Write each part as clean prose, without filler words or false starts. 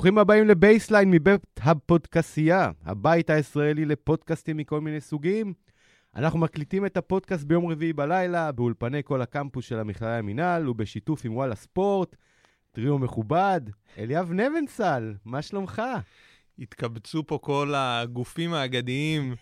ברוכים הבאים לבייסליין מבית הפודקאסיה, הבית הישראלי לפודקאסטים מכל מיני סוגים. אנחנו מקליטים את הפודקאסט ביום רביעי בלילה, באולפני כל הקמפוס של המכללה המינהל, ובשיתוף עם וואלה ספורט, טריו מכובד, אליאב ניב בנצל, מה שלומך? התקבצו פה כל הגופים האגדיים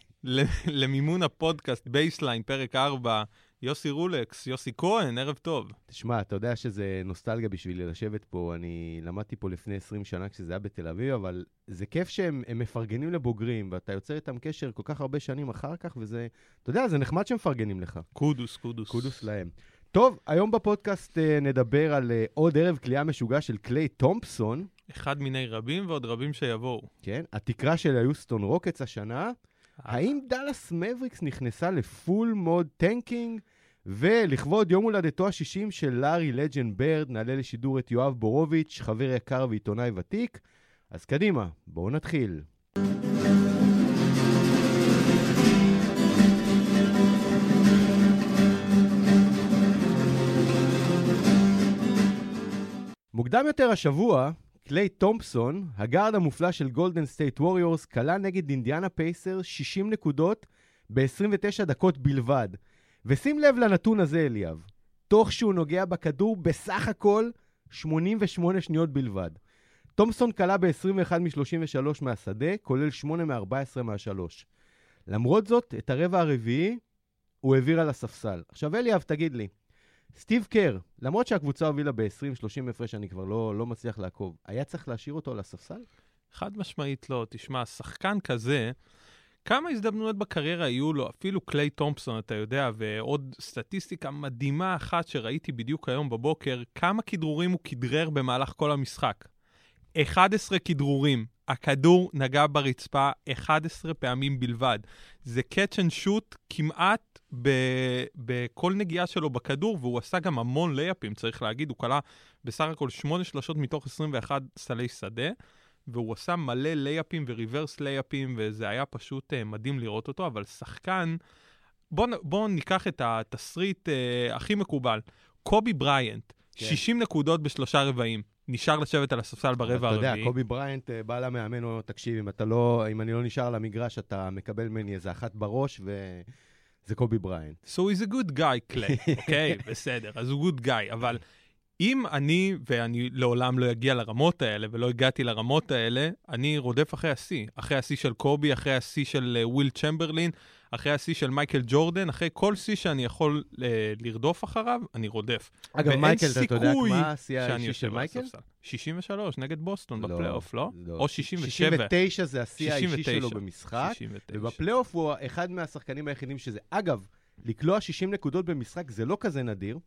למימון הפודקאסט בייסליין, פרק 4, יוסי רולקס, יוסי כהן, ערב טוב. תשמע, אתה יודע שזה נוסטלגיה בשבילי לשבת פה, אני למדתי פה לפני 20 שנה כשזה היה בתל אביב, אבל זה כיף שהם מפרגנים לבוגרים, ואתה יוצר איתם קשר כל כך הרבה שנים אחר כך, וזה, אתה יודע, זה נחמד שמפרגנים לך. קודוס, קודוס. קודוס להם. טוב, היום בפודקאסט נדבר על עוד ערב קליעה משוגע של קליי תומפסון. אחד מיני רבים ועוד רבים שיבואו. כן, התקרה של היוסטון רוקטס השנה. האם דאלאס מאבריקס נכנסה לפול מוד טנקינג? ולכבוד יום הולדתו ה-60 של לארי לג'נד בירד, נעלה לשידור את יואב בורוביץ', חבר יקר ועיתונאי ותיק. אז קדימה, בואו נתחיל. מוקדם יותר השבוע, קליי תומפסון, הגארד המופלא של גולדן סטייט ווריורס, קלה נגד אינדיאנה פייסר 60 נקודות ב-29 דקות בלבד. ושים לב לנתון הזה, אליאב, תוך שהוא נוגע בכדור בסך הכל 88 שניות בלבד. תומפסון קלה ב-21 מ-33 מהשדה, כולל 8 מ-14 מה-3. למרות זאת, את הרבע הרביעי הוא העביר על הספסל. עכשיו, אליאב, תגיד לי, סטיב קר, למרות שהקבוצה הובילה ב-20-30 הפרש, אני כבר לא מצליח לעקוב, היה צריך להשאיר אותו לספסל? חד משמעית לא. תשמע, שחקן כזה, כמה הזדמנויות בקריירה היו לו, אפילו קליי תומפסון, אתה יודע, ועוד סטטיסטיקה מדהימה אחת שראיתי בדיוק היום בבוקר, כמה כדרורים הוא כדרר במהלך כל המשחק. 11 כדרורים. הכדור נגע ברצפה 11 פעמים בלבד. זה catch and shoot כמעט, בכל נגיעה שלו בכדור, והוא עשה גם המון לייפים, צריך להגיד, הוא קלה בסך הכל 8 שלשות מתוך 21 סלי שדה, והוא עשה מלא לייפים וריברס לייפים, וזה היה פשוט מדהים לראות אותו, אבל שחקן, בוא ניקח את התסריט הכי מקובל, קובי בריינט, כן. 60 נקודות בשלושה רבעים, נשאר לשבת על הספסל ברבע הרביעי. אתה יודע, קובי בריינט בא למאמן, הוא תקשיב, אם אני לא נשאר למגרש, אתה מקבל מני איזה אחת בראש, ו... זה קובי בריינט. So he's a good guy, Clay. אוקיי, בסדר, אז הוא good guy. אבל אם אני לעולם לא אגיע לרמות האלה, ולא הגעתי לרמות האלה, אני רודף אחרי השיא. אחרי השיא של קובי, אחרי השיא של וויל צ'מברלין, אחרי השיא של מייקל ג'ורדן, אחרי כל שיא שאני יכול לרדוף אחריו, אני רודף. אגב, מייקל, אתה יודע מה השיא האישי של מייקל? 63 נגד בוסטון בפלייאוף, לא? או 67. 69 זה השיא האישי שלו במשחק, ובפלייאוף הוא אחד מהשחקנים היחידים שזה. אגב, לקלוע 60 נקודות במשחק זה לא כזה נדיר.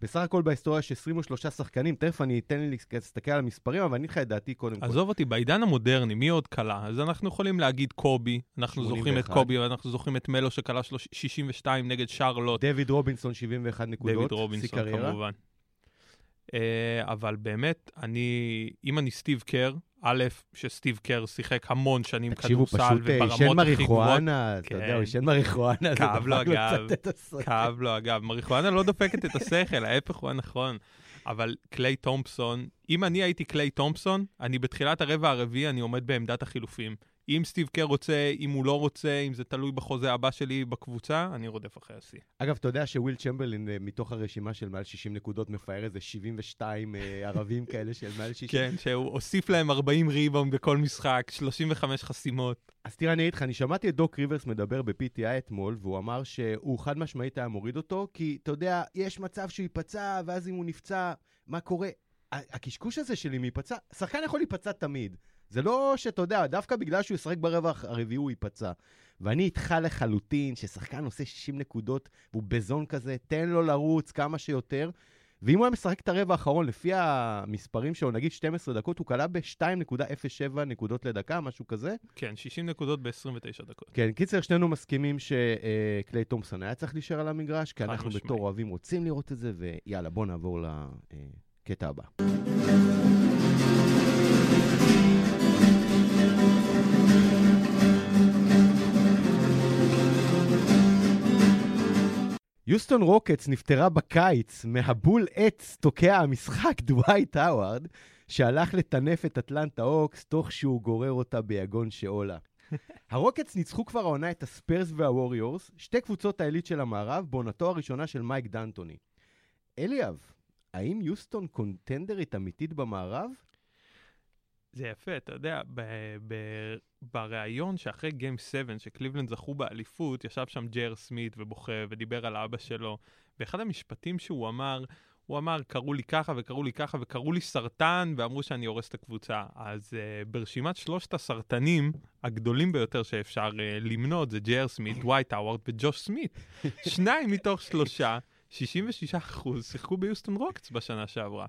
בסך הכל בהיסטוריה יש 23 שחקנים, תכף אני אתן לי להסתכל על המספרים, אבל אני לך ידעתי קודם כל. עזוב אותי, בעידן המודרני, מי עוד קלה? אז אנחנו יכולים להגיד קובי, אנחנו זוכרים את קובי, ואנחנו זוכרים את מלו שקלה 62 נגד שרלוט. דויד רובינסון 71 נקודות. דויד רובינסון, כמובן. אבל באמת, אם אני סטיב קר, א', שסטיב קר שיחק המון שנים כדורסל וברמות הכי גבוהות. תקשיבו, פשוט ישן מריחואנה, אתה יודע, הוא ישן מריחואנה. כאב לו אגב, מריחואנה לא דופקת את השכל, ההפך הוא הנכון. אבל קליי תומפסון, אם אני הייתי קליי תומפסון, אני בתחילת הרבע הרביעי, אני עומד בעמדת החילופים. אם סטיב קר רוצה, אם הוא לא רוצה, אם זה תלוי בחוזה הבא שלי בקבוצה, אני רודף אחרי השיא. אגב, אתה יודע שוויל צ'מברלין, מתוך הרשימה של מעל 60 נקודות, מפאר איזה 72 ערבים כאלה של מעל 60. כן, שהוא הוסיף להם 40 ריבאונד בכל משחק, 35 חסימות. אז תראה, אני איתך, אני שמעתי את דוק ריברס מדבר ב-PTI אתמול, והוא אמר שהוא חד משמעית היה מוריד אותו, כי אתה יודע, יש מצב שהוא ייפצע, ואז אם הוא נפצע, מה קורה? הקשקוש הזה שלי מיפצע, שחקן יכול להיפצע תמיד. זה לא שאתה יודע, דווקא בגלל שהוא ישחק ברבע הרביעי הוא ייפצע. ואני איתך לחלוטין ששחקן עושה 60 נקודות, והוא בזון כזה, תן לו לרוץ כמה שיותר. ואם הוא היה משחק את הרבע האחרון, לפי המספרים שלו, נגיד 12 דקות, הוא קלה ב-2.07 נקודות לדקה, משהו כזה. כן, 60 נקודות ב-29 דקות. כן, קיצר, שנינו מסכימים שקליי תומפסון היה צריך להישאר על המגרש, כי אנחנו בתור אוהבים רוצים לראות את זה, ויאללה, בוא נעבור לקטע הבא. יוסטון רוקטס נפטרה בקיץ מהבול עץ תוקע המשחק דווייט האווארד, שהלך לטנף את אטלנטה הוקס, תוך שהוא גורר אותה ביגון שאולה. הרוקטס ניצחו כבר העונה את הספרס והווריורס, שתי קבוצות העילית של המערב, בעונתו הראשונה של מייק ד'אנטוני. אליאב, האם יוסטון קונטנדרית אמיתית במערב? זה יפה, אתה יודע, בריאיון שאחרי גיים 7, שקליבלנד זכו באליפות, ישב שם ג'ר סמית ובוכה ודיבר על אבא שלו. באחד המשפטים שהוא אמר, קראו לי ככה וקראו לי ככה וקראו לי סרטן, ואמרו שאני הורס את הקבוצה. אז ברשימת שלושת הסרטנים הגדולים ביותר שאפשר למנות, זה ג'ר סמית, דווייט האוורד וג'וש סמית. שניים מתוך שלושה. 66% שיחקו ביוסטון רוקטס בשנה שעברה.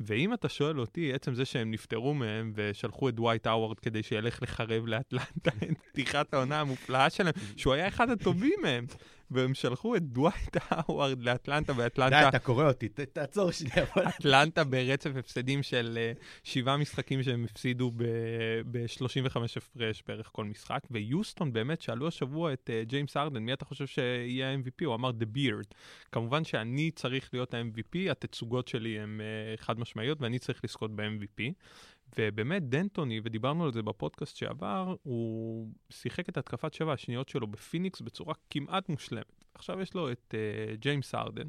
ואם אתה שואל אותי, עצם זה שהם נפטרו מהם ושלחו את דווייט האוורד כדי שילך לחרב לאטלנטה את פתיחת העונה המופלאה שלהם, שהוא היה אחד הטובים מהם, והם שלחו את דווייט האוורד לאטלנטה, ואטלנטה... די, אתה קורא אותי, תעצור שנייה. אטלנטה ברצף הפסדים של 7 משחקים שהם הפסידו ב-35 הפרש בערך כל משחק, ויוסטון באמת שאלו השבוע את ג'יימס הרדן, מי אתה חושב שיהיה ה-MVP? הוא אמר, The Beard. כמובן שאני צריך להיות ה-MVP, התצוגות שלי הם חד משמעיות, ואני צריך לזכות ב-MVP. ובאמת ד'אנטוני, ודיברנו על זה בפודקאסט שעבר, הוא שיחק את התקפת 7 השניות שלו בפיניקס בצורה כמעט מושלמת. עכשיו יש לו את ג'יימס הרדן,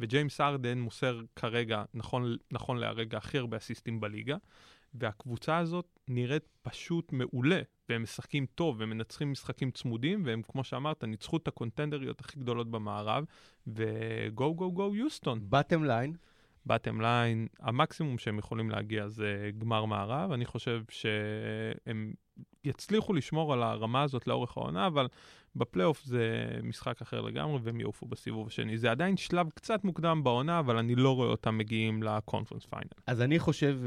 וג'יימס הרדן מוסר כרגע, נכון להרגע, הכי הרבה אסיסטים בליגה, והקבוצה הזאת נראית פשוט מעולה, והם משחקים טוב, והם מנצחים משחקים צמודים, והם, כמו שאמרת, ניצחו את הקונטנדריות הכי גדולות במערב, וגו גו גו יוסטון. בטם ליין. בטם ליין, המקסימום שהם יכולים להגיע זה גמר מערב, אני חושב שהם יצליחו לשמור על הרמה הזאת לאורך העונה, אבל בפלייאוף זה משחק אחר לגמרי, והם יעופו בסיבוב השני. זה עדיין שלב קצת מוקדם בעונה, אבל אני לא רואה אותם מגיעים לקונפרנס פיינל. אז אני חושב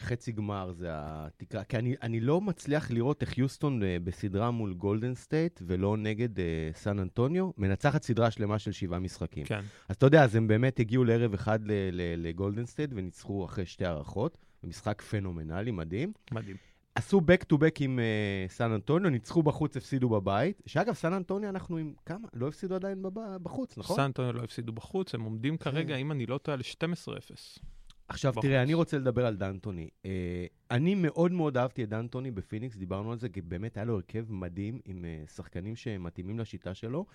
חצי גמר זה התקרה, כי אני לא מצליח לראות איך יוסטון בסדרה מול גולדן סטייט, ולא נגד סן אנטוניו, מנצחת סדרה שלמה של 7 משחקים. כן. אז אתה יודע, אז הם באמת הגיעו לערב אחד לגולדן סטייט, וניצחו אחרי 2 הערכות, משחק פנומנלי, מדהים. מדהים. עשו בק טו בק עם סן אנטוניו, ניצחו בחוץ, הפסידו בבית. שאגב, סן אנטוניו אנחנו עם כמה? לא הפסידו עדיין בחוץ, נכון? סן אנטוניו לא הפסידו בחוץ, הם עומדים כרגע, אם אני לא טועה, ל-12-0. עכשיו, תראה, אני רוצה לדבר על ד'אנטוני. אני מאוד מאוד אהבתי את ד'אנטוני בפיניקס, דיברנו על זה, כי באמת היה לו הרכב מדהים עם שחקנים שמתאימים לשיטה שלו,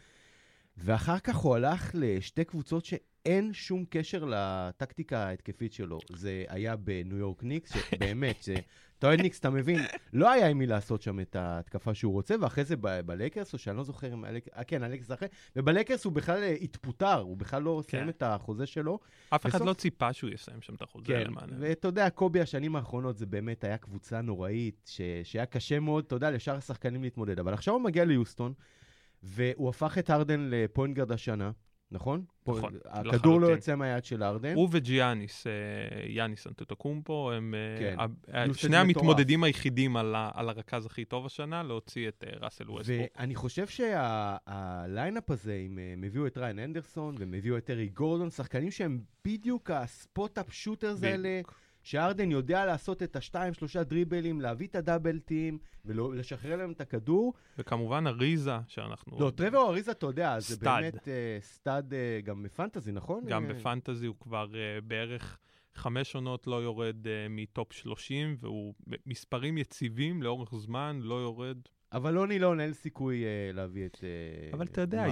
ואחר כך הוא הלך לשתי קבוצות שאין שום קשר לטקטיקה ההתקפית שלו. זה היה בניו יורק ניקס, שבאמת, טוען ניקס, אתה מבין, לא היה עם מי לעשות שם את ההתקפה שהוא רוצה, ואחרי זה בלקרס, או שאני לא זוכר אם אלקרס אחרי, ובלקרס הוא בכלל התפוטר, הוא בכלל לא סיים את החוזה שלו. אף אחד לא ציפה שהוא יסיים שם את החוזה. כן, ואתה יודע, קובי, השנים האחרונות זה באמת היה קבוצה נוראית, שהיה קשה מאוד, אתה יודע, לשאר השחקנים להתמודד. אבל עכשיו הוא מגיע ליוסטון, והוא הפך את הרדן לפוינט גארד השנה, נכון? נכון. הכדור לא יוצא מהיד של הרדן. הוא וג'יאניס, יאניס אנטטוקומפו, הם שני המתמודדים היחידים על הרכז הכי טוב השנה, להוציא את ראסל ווסטברוק. ואני חושב שהליינאפ הזה, הם הביאו את ריין אנדרסון, והם הביאו את ארי גורדון, שחקנים שהם בדיוק הספוט-אפ שוטרס האלה, שהארדן יודע לעשות את 2-3 דריבלים, להביא את הדאבלטים, ולשחרר להם את הכדור. וכמובן אריזה שאנחנו... לא, טרבור אריזה, אתה יודע, זה באמת סטאד גם בפנטזי, נכון? גם בפנטזי הוא כבר בערך 5 עונות לא יורד מטופ 30, והוא מספרים יציבים לאורך זמן, לא יורד... אבל לא נילון, אין סיכוי להביא את... אבל אתה יודע,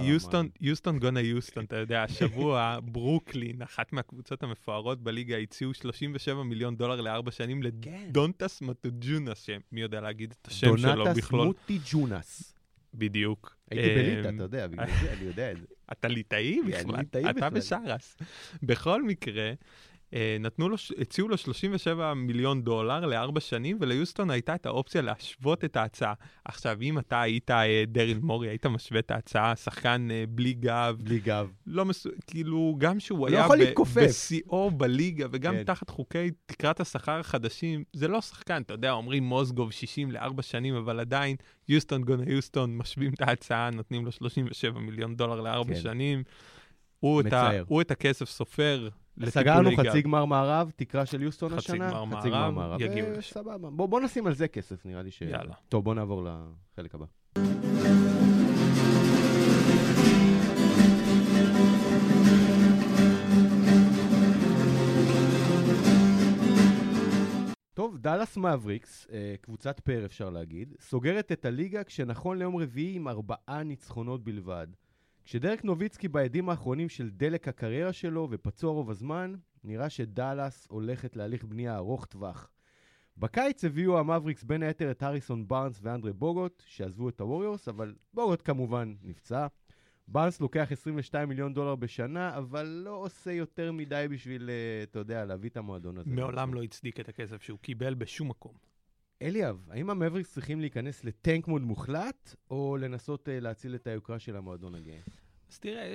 יוסטון גונה יוסטון, אתה יודע, השבוע ברוקלין, אחת מהקבוצות המפוארות בליגה, הציעו $37 מיליון ל4 שנים לדונטס מוטיג'ונס, שמי יודע להגיד את השם שלו בכלול. דונטס מוטיג'ונס. בדיוק. הייתי בליטא, אתה יודע, בגלל זה, אני יודע את זה. אתה ליטאי בכלל, אתה בשרס. בכל מקרה... הציעו לו $37 מיליון ל4 שנים, וליוסטון הייתה את האופציה להשוות את ההצעה. עכשיו, אם אתה היית דריל מורי, היית משווה את ההצעה, שחקן בלי גב. בלי גב. לא כאילו, גם שהוא היה בסיאו בליגה, וגם תחת חוקי תקרת השכר החדשים, זה לא שחקן, אתה יודע, אומרים מוזגוב 60 ל4 שנים, אבל עדיין, יוסטון גונה יוסטון, משווים את ההצעה, נותנים לו $37 מיליון ל4 שנים. הוא את הכסף סופר, סגרנו חצי גמר מערב, תקרה של יוסטון השנה, חצי גמר מערב, יגיעו לשם. סבבה, בוא נשים על זה כסף, נראה לי ש... יאללה. טוב, בוא נעבור לחלק הבא. דאלאס מאבריקס, קבוצת פאר אפשר להגיד, סוגרת את הליגה כשנכון ליום רביעי עם 4 ניצחונות בלבד. כשדרק נוביצקי בעדים האחרונים של דלק הקריירה שלו ופצוע רוב הזמן, נראה שדאלאס הולכת להליך בנייה ארוך טווח. בקיץ הביאו המאבריקס בין היתר את הריסון ברנס ואנדרי בוגוט, שעזבו את הווריורס, אבל בוגוט כמובן נפצע. ברנס לוקח $22 מיליון בשנה, אבל לא עושה יותר מדי בשביל, אתה יודע, להביא את המועדון הזה. מעולם לא הצדיק את הכסף שהוא קיבל בשום מקום. אליאב, האם המאבריקס צריכים להיכנס לטנק מוד מוחלט, או לנסות להציל את היוקרה של המועדון הגאה? אז תראה,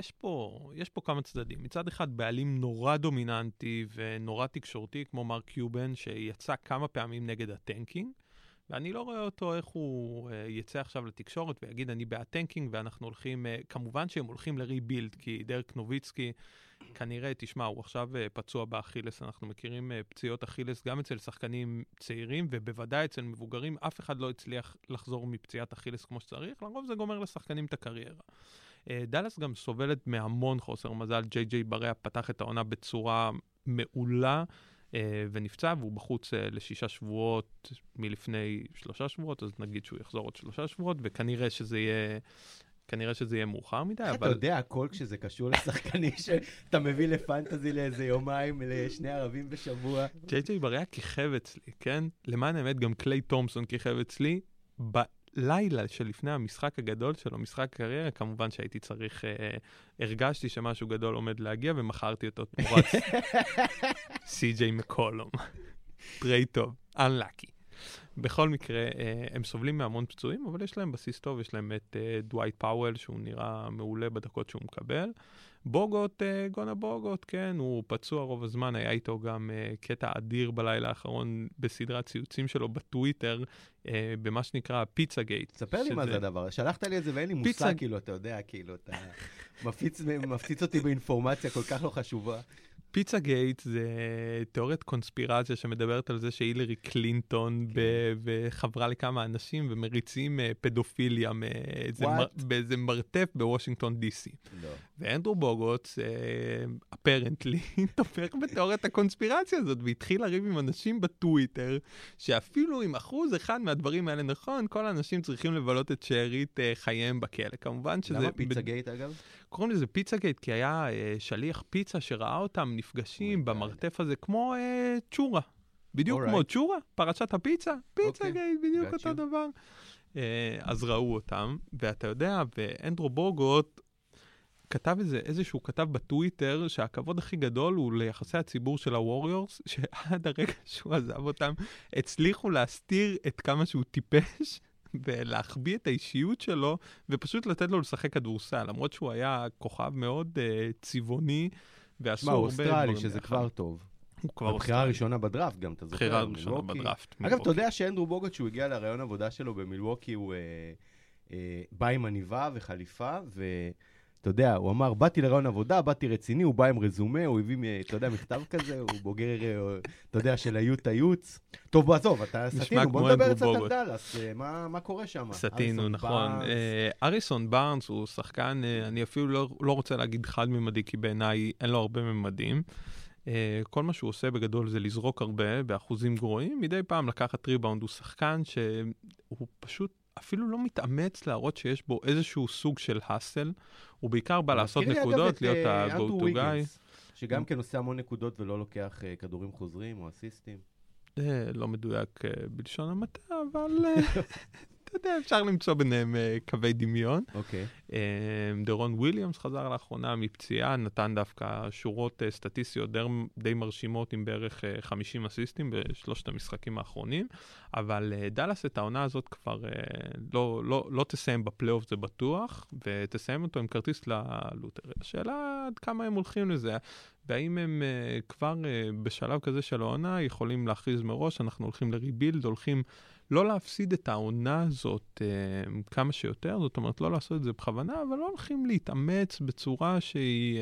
יש פה כמה צדדים. מצד אחד, בעלים נורא דומיננטי ונורא תקשורתי, כמו מרק קיובן, שיצא כמה פעמים נגד הטנקינג, ואני לא רואה אותו איך הוא יצא עכשיו לתקשורת ויגיד, אני בהטנקינג, ואנחנו הולכים, כמובן שהם הולכים לריבילד, כי דרק נוביצקי, כנראה, תשמע, הוא עכשיו פצוע באכילס, אנחנו מכירים פציעות אכילס גם אצל שחקנים צעירים, ובוודאי אצל מבוגרים, אף אחד לא הצליח לחזור מפציעת אכילס כמו שצריך, לרוב זה גומר לשחקנים את הקריירה. דלס גם סובלת מהמון חוסר מזל, ג'יי ג'יי בריה פתח את העונה בצורה מעולה, ונפצע, והוא בחוץ ל6 שבועות מלפני 3 שבועות, אז נגיד שהוא יחזור עוד 3 שבועות, וכנראה שזה יהיה... כנראה שזה יהיה מאוחר מדי, אבל... אתה יודע, הכל כשזה קשור לשחקנים שאתה מביא לפנטזי לאיזה יומיים, ל2 ערבים בשבוע. ג'יי-ג'יי בריה כיכב אצלי, כן? למען האמת, גם קליי תומפסון כיכב אצלי. בלילה שלפני המשחק הגדול שלו, משחק קריירה, כמובן שהייתי צריך... הרגשתי שמשהו גדול עומד להגיע, ומחרתי אותו תמורת סי-ג'יי מקולום. טרי טוב, אנלאקי. בכל מקרה, הם סובלים מהמון פצועים, אבל יש להם בסיס טוב, יש להם את דווייט פאוול, שהוא נראה מעולה בדקות שהוא מקבל. בוגוט, גונה בוגוט, כן, הוא פצוע רוב הזמן, היה איתו גם קטע אדיר בלילה האחרון, בסדרת ציוצים שלו בטוויטר, במה שנקרא פיצה גייט. ספר לי מה זה הדבר, שלחת לי את זה ואין לי מושג, כאילו, אתה יודע, כאילו, אתה מפציץ אותי באינפורמציה כל כך לא חשובה. פיצה גייט זה תיאוריית קונספירציה שמדברת על זה שהילרי קלינטון וחברה לכמה אנשים ומריצים פדופיליה באיזה מרתף בוושינגטון די-סי. ואנדרו בוגוץ, אפרנטלי, תופך בתיאוריית הקונספירציה הזאת והתחיל לריב עם אנשים בטוויטר, שאפילו עם 1% מהדברים האלה נכון, כל האנשים צריכים לבלות את שארית חייהם בכלא. כמובן שזה... למה פיצה גייט אגב? קוראים לזה פיצה גייט כי היה שליח פיצה שראה אותם נפגשים במרתף הזה כמו צ'ורה, בדיוק כמו צ'ורה, פרשת הפיצה, פיצה גייט, בדיוק אותו דבר. אז ראו אותם, ואתה יודע, ואנדרו בוגוט כתב איזשהו כתב בטוויטר שהכבוד הכי גדול הוא ליחסי הציבור של הווריורס, שעד הרגע שהוא עזב אותם, הצליחו להסתיר את כמה שהוא טיפש, ולהחביא את האישיות שלו, ופשוט לתת לו לשחק כדורסל, למרות שהוא היה כוכב מאוד צבעוני, מה, אוסטרלי, שזה כבר טוב. הוא כבר אוסטרלי. הבחירה הראשונה בדראפט גם, אתה זוכר. הבחירה הראשונה בדראפט. אגב, אתה יודע שאנדרו בוגוט, שהוא הגיע לרעיון עבודה שלו במילווקי, הוא בא עם עניבה וחליפה, ואתה יודע, הוא אמר, באתי לרעיון עבודה, באתי רציני, הוא בא עם רזומה, הוא הביא, אתה יודע, מכתב כזה, הוא בוגר, אתה יודע, של היוץ. טוב, בעזוב, אתה סתינו, בוא נדבר קצת על דאלאס, מה קורה שם? סתינו, נכון. אריסון ברנס הוא שחקן, אני אפילו לא רוצה להגיד חד-ממדי, כי בעיניי אין לו הרבה ממדים. כל מה שהוא עושה בגדול זה לזרוק הרבה, באחוזים גרועים. מדי פעם לקחת ריבאונד, הוא שחקן שהוא פשוט אפילו לא מתאמץ להראות שיש בו איזשהו סוג של הסל. הוא בעיקר בא לעשות נקודות, להיות ה-go to guy. שגם כן עושה המון נקודות ולא לוקח כדורים חוזרים או אסיסטים. לא מדויק בלשון המטה, אבל אתה יודע, אפשר למצוא ביניהם קווי דמיון. דרון וויליאמס חזר לאחרונה מפציעה, נתן דווקא שורות סטטיסטיות די מרשימות עם בערך 50 אסיסטים בשלושת המשחקים האחרונים, אבל דאלאס את העונה הזאת כבר לא תסיים בפלייאוף, זה בטוח, ותסיים אותו עם כרטיס ללוטריה. השאלה עד כמה הם הולכים לזה, והאם הם כבר בשלב כזה של העונה יכולים להכריז מראש, אנחנו הולכים לריבילד, הולכים לא להפסיד את העונה הזאת כמה שיותר, זאת אומרת לא לעשות את זה בכוונה, אבל לא הולכים להתאמץ בצורה שהיא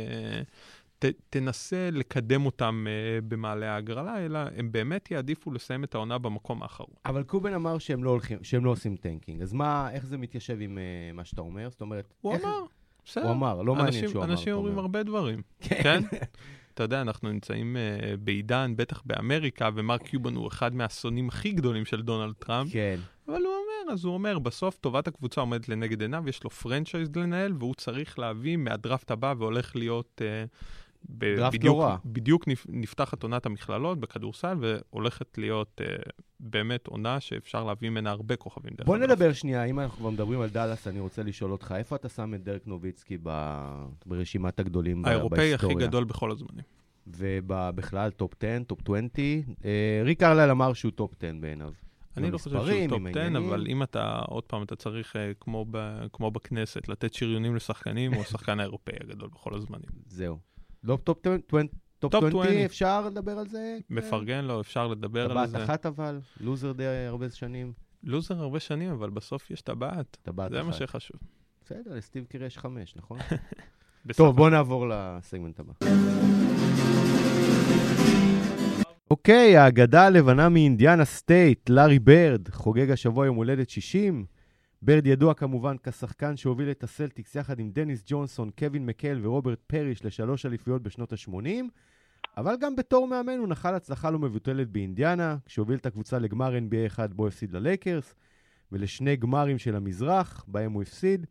תנסה לקדם אותם במעלה ההגרלה, אלא הם באמת יעדיפו לסיים את העונה במקום האחרון. אבל קובן אמר שהם לא הולכים, שהם לא עושים טנקינג, אז מה, איך זה מתיישב עם מה שאתה אומר? זאת אומרת, הוא אמר, לא מעניין שהוא אמר. אנשים אומרים הרבה דברים, כן? אתה יודע, אנחנו נמצאים בעידן, בטח באמריקה, ומרק קיובן הוא אחד מהסונים הכי גדולים של דונלד טראמפ. כן. אבל הוא אומר, אז הוא אומר, בסוף טובת הקבוצה עומדת לנגד עיניו, יש לו פרנצ'ייז לנהל, והוא צריך להביא מהדרפט הבא, והולך להיות... בדיוק נפתחת עונת המכללות בכדורסל, והולכת להיות באמת עונה שאפשר להביא ממנה הרבה כוכבים. בוא נדבר שנייה, אם אנחנו כבר מדברים על דאלאס, אני רוצה לשאול אותך, איפה אתה שם את דרק נוביצקי ברשימת הגדולים בהיסטוריה? האירופאי הכי גדול בכל הזמנים. ובכלל טופ 10, טופ 20, ריק ארלל אמר שהוא טופ 10 בעיניו. אני לא חושב שהוא טופ 10, אבל אם אתה, עוד פעם, אתה צריך, כמו בכנסת, לתת שריונים לשחקנים, או שחקן האירופאי הגדול בכל הזמנים. זהו. לא טופ 20, טופ 20 אפשר לדבר על זה? מפרגן לו, אפשר לדבר על זה. טבעת אחת אבל, לוזר די הרבה שנים. לוזר הרבה שנים, אבל בסוף יש טבעת. זה מה שחשוב. בסדר, לסטיב קר יש 5, נכון? טוב, בוא נעבור לסגמנט הבא. אוקיי, האגדה הלבנה מאינדיאנה סטייט, לארי בירד, חוגג השבוע יום הולדת 60. בירד ידוע כמובן כשחקן שהוביל את הסלטיקס יחד עם דניס ג'ונסון, קווין מקל ורוברט פריש לשלוש אליפויות בשנות ה-80, אבל גם בתור מאמן הוא נחל הצלחה לא מבוטלת באינדיאנה, כשהוביל את הקבוצה לגמר NBA אחד בו הפסיד ללייקרס, ולשני גמרים של המזרח, בהם הוא הפסיד.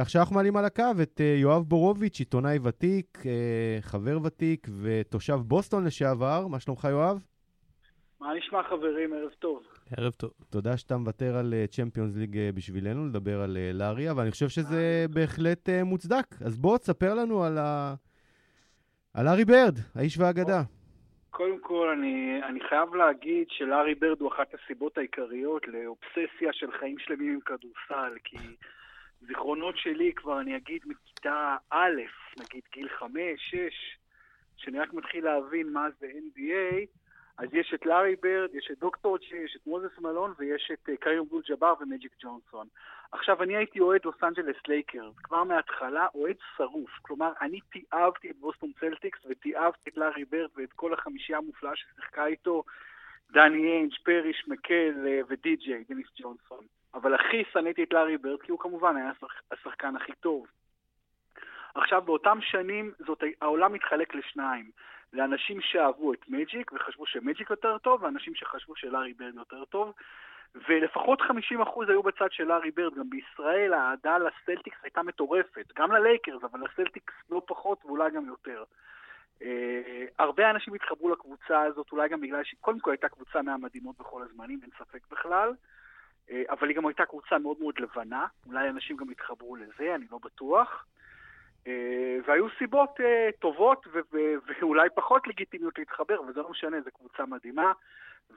עכשיו אנחנו מעלים על הקו את יואב בורוביץ', עיתונאי ותיק, חבר ותיק ותושב בוסטון לשעבר. מה שלומך יואב? מה נשמע חברים? ערב טוב. ערב טוב. תודה שאתה מוותר על צ'מפיונס ליג בשבילנו, לדבר על לארי, אבל אני חושב שזה בהחלט מוצדק. אז בוא, תספר לנו על לארי בירד, האיש והאגדה. קודם כל, אני חייב להגיד שלארי בירד הוא אחת הסיבות העיקריות לאובססיה של חיים שלמים עם כדורסל, כי זיכרונות שלי כבר, אני אגיד, מכיתה א', נגיד גיל 5, 6, שאני רק מתחיל להבין מה זה NBA, אז יש את לארי בירד, יש את דוקטור ג'י, יש את מוזס מלון, ויש את קרים אבדול ג'אבר ומג'יק ג'ונסון. עכשיו, אני הייתי אוהד לוס אנג'לס לייקרס, כבר מההתחלה אוהד שרוף. כלומר, אני תיעבתי את בוסטון צלטיקס, ותיעבתי את לארי בירד ואת כל החמישייה המופלאה ששיחקה איתו, דני איינג', פריש, מקל ודי-ג'יי, דניס ג'ונסון. אבל הכי שנאתי את לארי בירד, כי הוא כמובן היה השחקן הכי טוב. עכשיו, באותם שנים, העולם מתחלק לשניים. לאנשים שאהבו את מג'יק וחשבו שמג'יק יותר טוב, ואנשים שחשבו שלארי בירד יותר טוב, ולפחות 50% היו בצד של לארי בירד. גם בישראל ההעדה לסלטיקס הייתה מטורפת, גם ללייקרס, אבל לסלטיקס לא פחות ואולי גם יותר. הרבה אנשים התחברו לקבוצה הזאת, אולי גם בגלל שקודם כל הייתה קבוצה מהמדהימות בכל הזמנים, אין ספק בכלל, אבל היא גם הייתה קבוצה מאוד מאוד לבנה, אולי אנשים גם התחברו לזה, אני לא בטוח. והיו סיבות טובות ואולי פחות לגיטימיות להתחבר, וזה לא משנה, זו קבוצה מדהימה,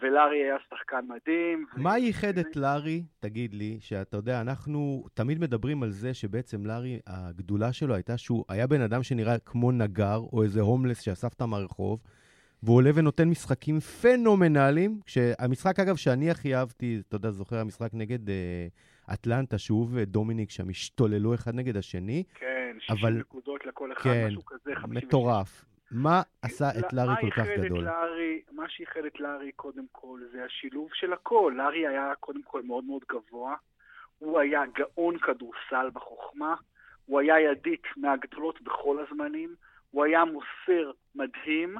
ולארי היה שחקן מדהים. מה ייחד את לארי? תגיד לי, שאתה יודע, אנחנו תמיד מדברים על זה שבעצם לארי, הגדולה שלו הייתה שהוא היה בן אדם שנראה כמו נגר, או איזה הומלס שאספת מהרחוב, והוא עולה ונותן משחקים פנומנליים, המשחק אגב שאני הכי אהבתי, אתה יודע, זוכר המשחק נגד אטלנטה, שוב ודומיניק שם השתוללו אחד נגד השני. כן, 60 נקודות לכל אחד, משהו כזה. כן, מטורף. מה עשה את לארי כל כך גדול? מה שייחד את לארי קודם כל זה השילוב של הכל. לארי היה קודם כל מאוד מאוד גבוה, הוא היה גאון כדורסל בחוכמה, הוא היה ידית מהגדולות בכל הזמנים, הוא היה מוסר מדהים,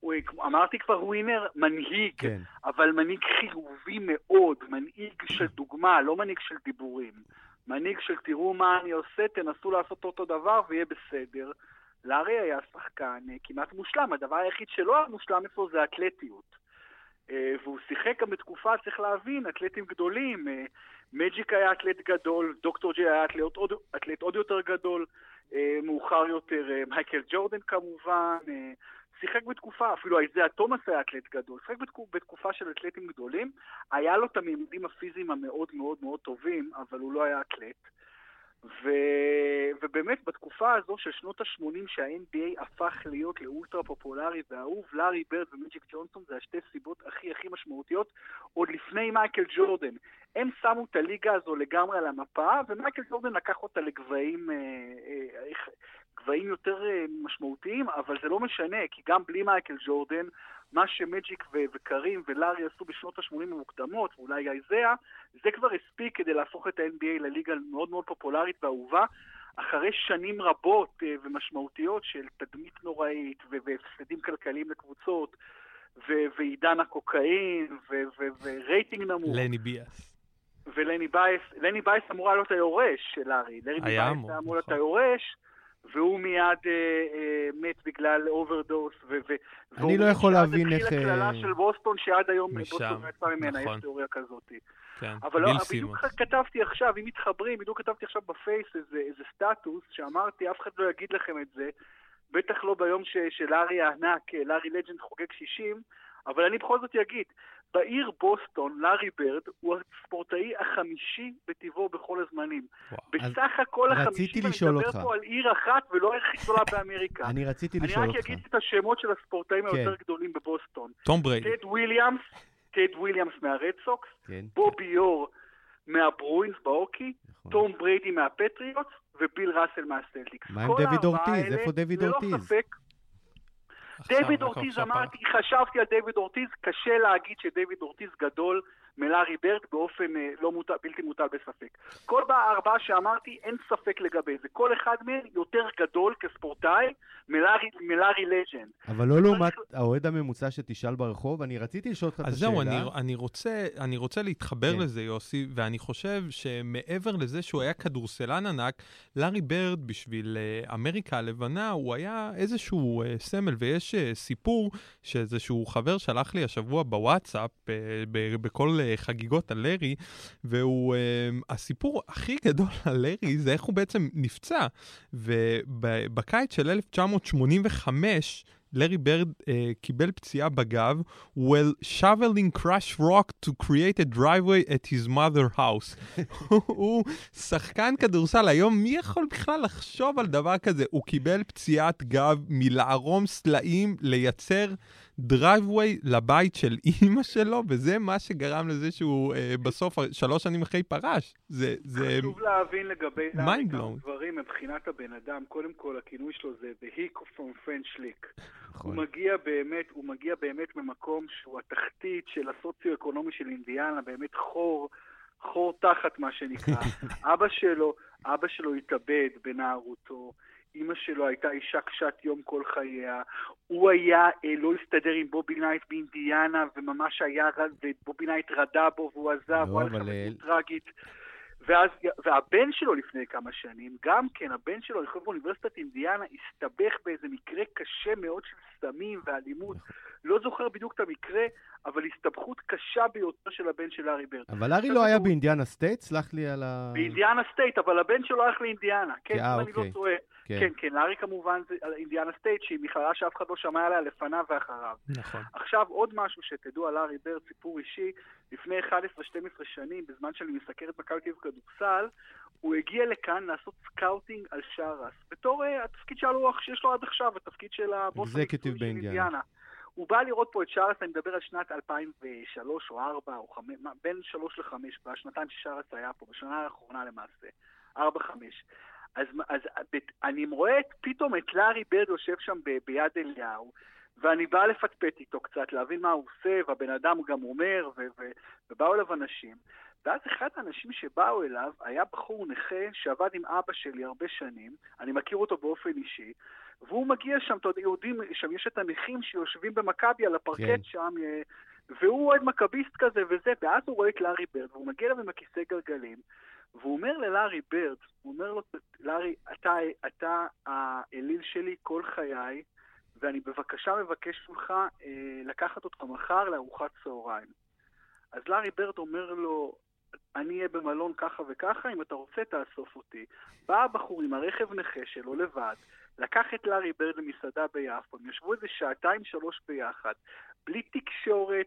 הוא אמרתי כבר ווינר, מנהיג, כן. אבל מנהיג חיובי מאוד, מנהיג של דוגמה, לא מנהיג של דיבורים. מנהיג של תראו מה אני עושה, תנסו לעשות אותו דבר ויהיה בסדר. לארי היה שחקן כמעט מושלם, הדבר היחיד שלא היה מושלם איפה זה אתלטיות. והוא שיחק גם בתקופה, צריך להבין, אתלטים גדולים. מג'יק היה אתלט גדול, דוקטור ג'י היה אתלט עוד יותר גדול, מאוחר יותר מייקל ג'ורדן כמובן, שיחק בתקופה, אפילו איזיה תומאס היה אתלט גדול, שיחק בתקופה של אתלטים גדולים, היה לו את הממדים הפיזיים המאוד מאוד מאוד טובים, אבל הוא לא היה אתלט. ובאמת בתקופה הזו של שנות ה-80 שה-NBA הפך להיות לאולטרה פופולרי ואהוב, לארי בירד ומג'יק ג'ונסון זה השתי סיבות הכי הכי משמעותיות עוד לפני מייקל ג'ורדן. הם שמו את הליגה הזו לגמרי על המפה, ומייקל ג'ורדן לקח אותה לגבהים יותר משמעותיים, אבל זה לא משנה, כי גם בלי מייקל ג'ורדן, מה שמג'יק וקרים ולארי עשו בשנות ה-80 המוקדמות, ואולי איזיה, זה כבר הספיק כדי להפוך את ה-NBA לליגה מאוד מאוד פופולרית ואהובה, אחרי שנים רבות ומשמעותיות של תדמית נוראית והפסדים כלכליים לקבוצות, ועידן הקוקאין, ורייטינג נמוך. לני ביאס. ולני בייס, לני בייס אמורה להיות היורש של לארי. לני בייס אמור להיות היורש, והוא מיד מת בגלל אוברדוס. אני לא יכול להבין איך... התחילה קללה של בוסטון שעד היום בוסטון יצא ממנה, יש תיאוריה כזאת. אבל בדיוק כתבתי עכשיו, אם מתחברים, בדיוק כתבתי עכשיו בפייס איזה סטטוס, שאמרתי, אף אחד לא יגיד לכם את זה, בטח לא ביום שלארי הענק, לארי לג'נד חוגג 60, אבל אני בכל זאת אגיד, בעיר בוסטון, לארי בירד, הוא הספורטאי החמישי בטבעו בכל הזמנים. בסך הכל החמישי, אני מדבר פה על עיר אחת ולא עיר הכי גדולה באמריקה. אני רציתי לשאול אותך. אני רק אגיד את השמות של הספורטאים היותר גדולים בבוסטון. טום בריידי. טד וויליאמס מהרד סוקס, בובי יור מהברוינס באוקי, טום בריידי מהפטריוטס, וביל ראסל מהסלטיקס. מה עם דויד אורטיז? איפה דויד אורטיז? דויד אורטיז, אמרתי, חשבתי על דויד אורטיז, קשה להגיד שדויד אורטיז גדול מלארי בירד באופן בלתי מוטל בספק. כל בארבעה שאמרתי, אין ספק לגבי זה. כל אחד מהם יותר גדול כספורטאי מלארי לג'נד. אבל לא לעומת האוהד הממוצע שתשאל ברחוב, אני רציתי לשאול אותך את השאלה. אז זהו, אני רוצה להתחבר לזה, יוסי, ואני חושב שמעבר לזה שהוא היה כדורסלן ענק, לארי בירד בשביל אמריקה הלבנה, הוא היה איזשהו סמל, ויש סיפור שאיזשהו חבר שלח לי השבוע בוואטסאפ, בכל חגיגות הלרי, והוא, הסיפור הכי גדול הלרי זה איך הוא בעצם נפצע, ובקיץ של 1985 לארי בירד קיבל פציעה בגב, while shoveling crush rock to create a driveway at his mother's house. הוא שחקן כדורסל, היום מי יכול בכלל לחשוב על דבר כזה? הוא קיבל פציעת גב מלערום סלעים לייצר driveway לבית של אימא שלו, וזה מה שגרם לזה שהוא בסוף 3 שנים אחרי פרש. זה... חשוב להבין לגבי דברים מבחינת הבן אדם, קודם כל הכינוי שלו זה The Hick from French Lick. הוא מגיע באמת ממקום שהוא התחתית של הסוציו-אקונומי של אינדיאנה, באמת חור תחת מה שנקרא. אבא שלו התאבד בנערותו, אמא שלו הייתה אישה קשת יום כל חייה, הוא היה לא הסתדר עם בובי נייט באינדיאנה, וממש היה בובי נייט רדה בו והוא עזב, הוא היה חוויה טרגית. והבן שלו לפני כמה שנים, גם כן, הבן שלו, אני חושב באוניברסיטת אינדיאנה, הסתבך באיזה מקרה קשה מאוד של סמים ואלימות. לא זוכר בדיוק את המקרה, אבל הסתבכות קשה ביותר של הבן של לארי בירד. אבל לארי לא היה באינדיאנה סטייט, סלח לי על ה... באינדיאנה סטייט, אבל הבן שלו הלך לאינדיאנה. כן, אני לא טועה. כן, לארי כמובן זה אינדיאנה סטייט, שהיא מכללה שאף אחד לא שמע עליה לפניו ואחריו. נכון. עכשיו עוד משהו שתדעו על לארי בירד, סיפור אישי, לפני 11-12 שנים, בזמן שאני מסקרת בקלטיב כדורסל, הוא הגיע לכאן לעשות סקאוטינג על שרס. בתור התפקיד שלו, שיש לו עד עכשיו, התפקיד של הבוס המקצועי של אינדיאנה. הוא בא לראות פה את שרס, אני מדבר על שנת 2003 או 4 או 5, בין 3 ל-5, בשנתיים ששרס היה פה, בשנה האחרונה למעשה, 4-5. אז אני רואה פתאום את לארי בירד יושב שם ביד אליהו, ואני בא לפטפט איתו קצת, להבין מה הוא עושה, והבן אדם גם אומר, ובאו אליו אנשים. ואז אחד האנשים שבאו אליו היה בחור נכה שעבד עם אבא שלי הרבה שנים, אני מכיר אותו באופן אישי, והוא מגיע שם, יודעים, שם יש את הנכים שיושבים במכבי על הפרקט כן. שם, והוא עוד מכביסט כזה וזה, ואז הוא רואה את לארי בירד, והוא מגיע אליו עם הכיסא גלגלים, והוא אומר ללארי בירד, הוא אומר לו, לארי, אתה האליל שלי כל חיי, ואני בבקשה מבקש ממך לקחת אותך מחר לארוחת צהריים. אז לארי בירד אומר לו, אני אהיה במלון ככה וככה, אם אתה רוצה תאסוף אותי. בא הבחור עם הרכב נכה שלו לבד, לקח את לארי בירד למסעדה ביפו, הם ישבו איזה 2-3 ביחד, בלי תקשורת,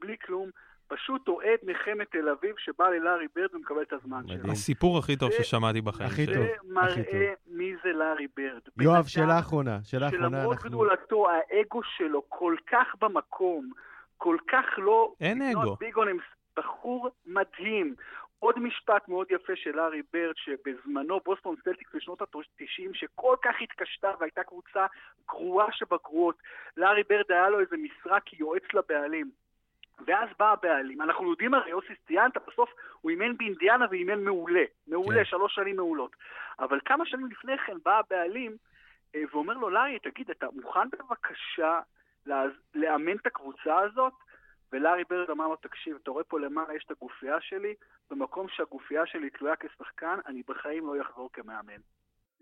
בלי כלום, פשוט אוהד נחמת תל אביב שבא ללארי בירד ומקבל את הזמן שלו. הסיפור הכי טוב ששמעתי בחיים. זה מראה מי זה לארי בירד. יואב, שאלה אחרונה. שלמרות גדולתו, האגו שלו כל כך במקום, כל כך לא... אין אגו. בחור מדהים. עוד משפט מאוד יפה של לארי בירד, שבזמנו בוסטון סלטיקס בשנות ה-90, שכל כך התקשתה והייתה קבוצה גרועה שבגרועות. לארי בירד היה לו איזה משרה כיועץ לבעלים. ואז בא הבעלים, אנחנו יודעים הרי, יוסי סטיינת, בסוף הוא אימן באינדיאנה ואימן מעולה, מעולה, 3 שנים מעולות, אבל כמה שנים לפני כן בא הבעלים, ואומר לו, לארי, תגיד, אתה מוכן בבקשה לאמן את הקבוצה הזאת? ולארי ברד אמר לו, תקשיב, אתה רואה פה למעלה, יש את הגופייה שלי, במקום שהגופייה שלי תלויה כשחקן, אני בחיים לא יחזור כמאמן.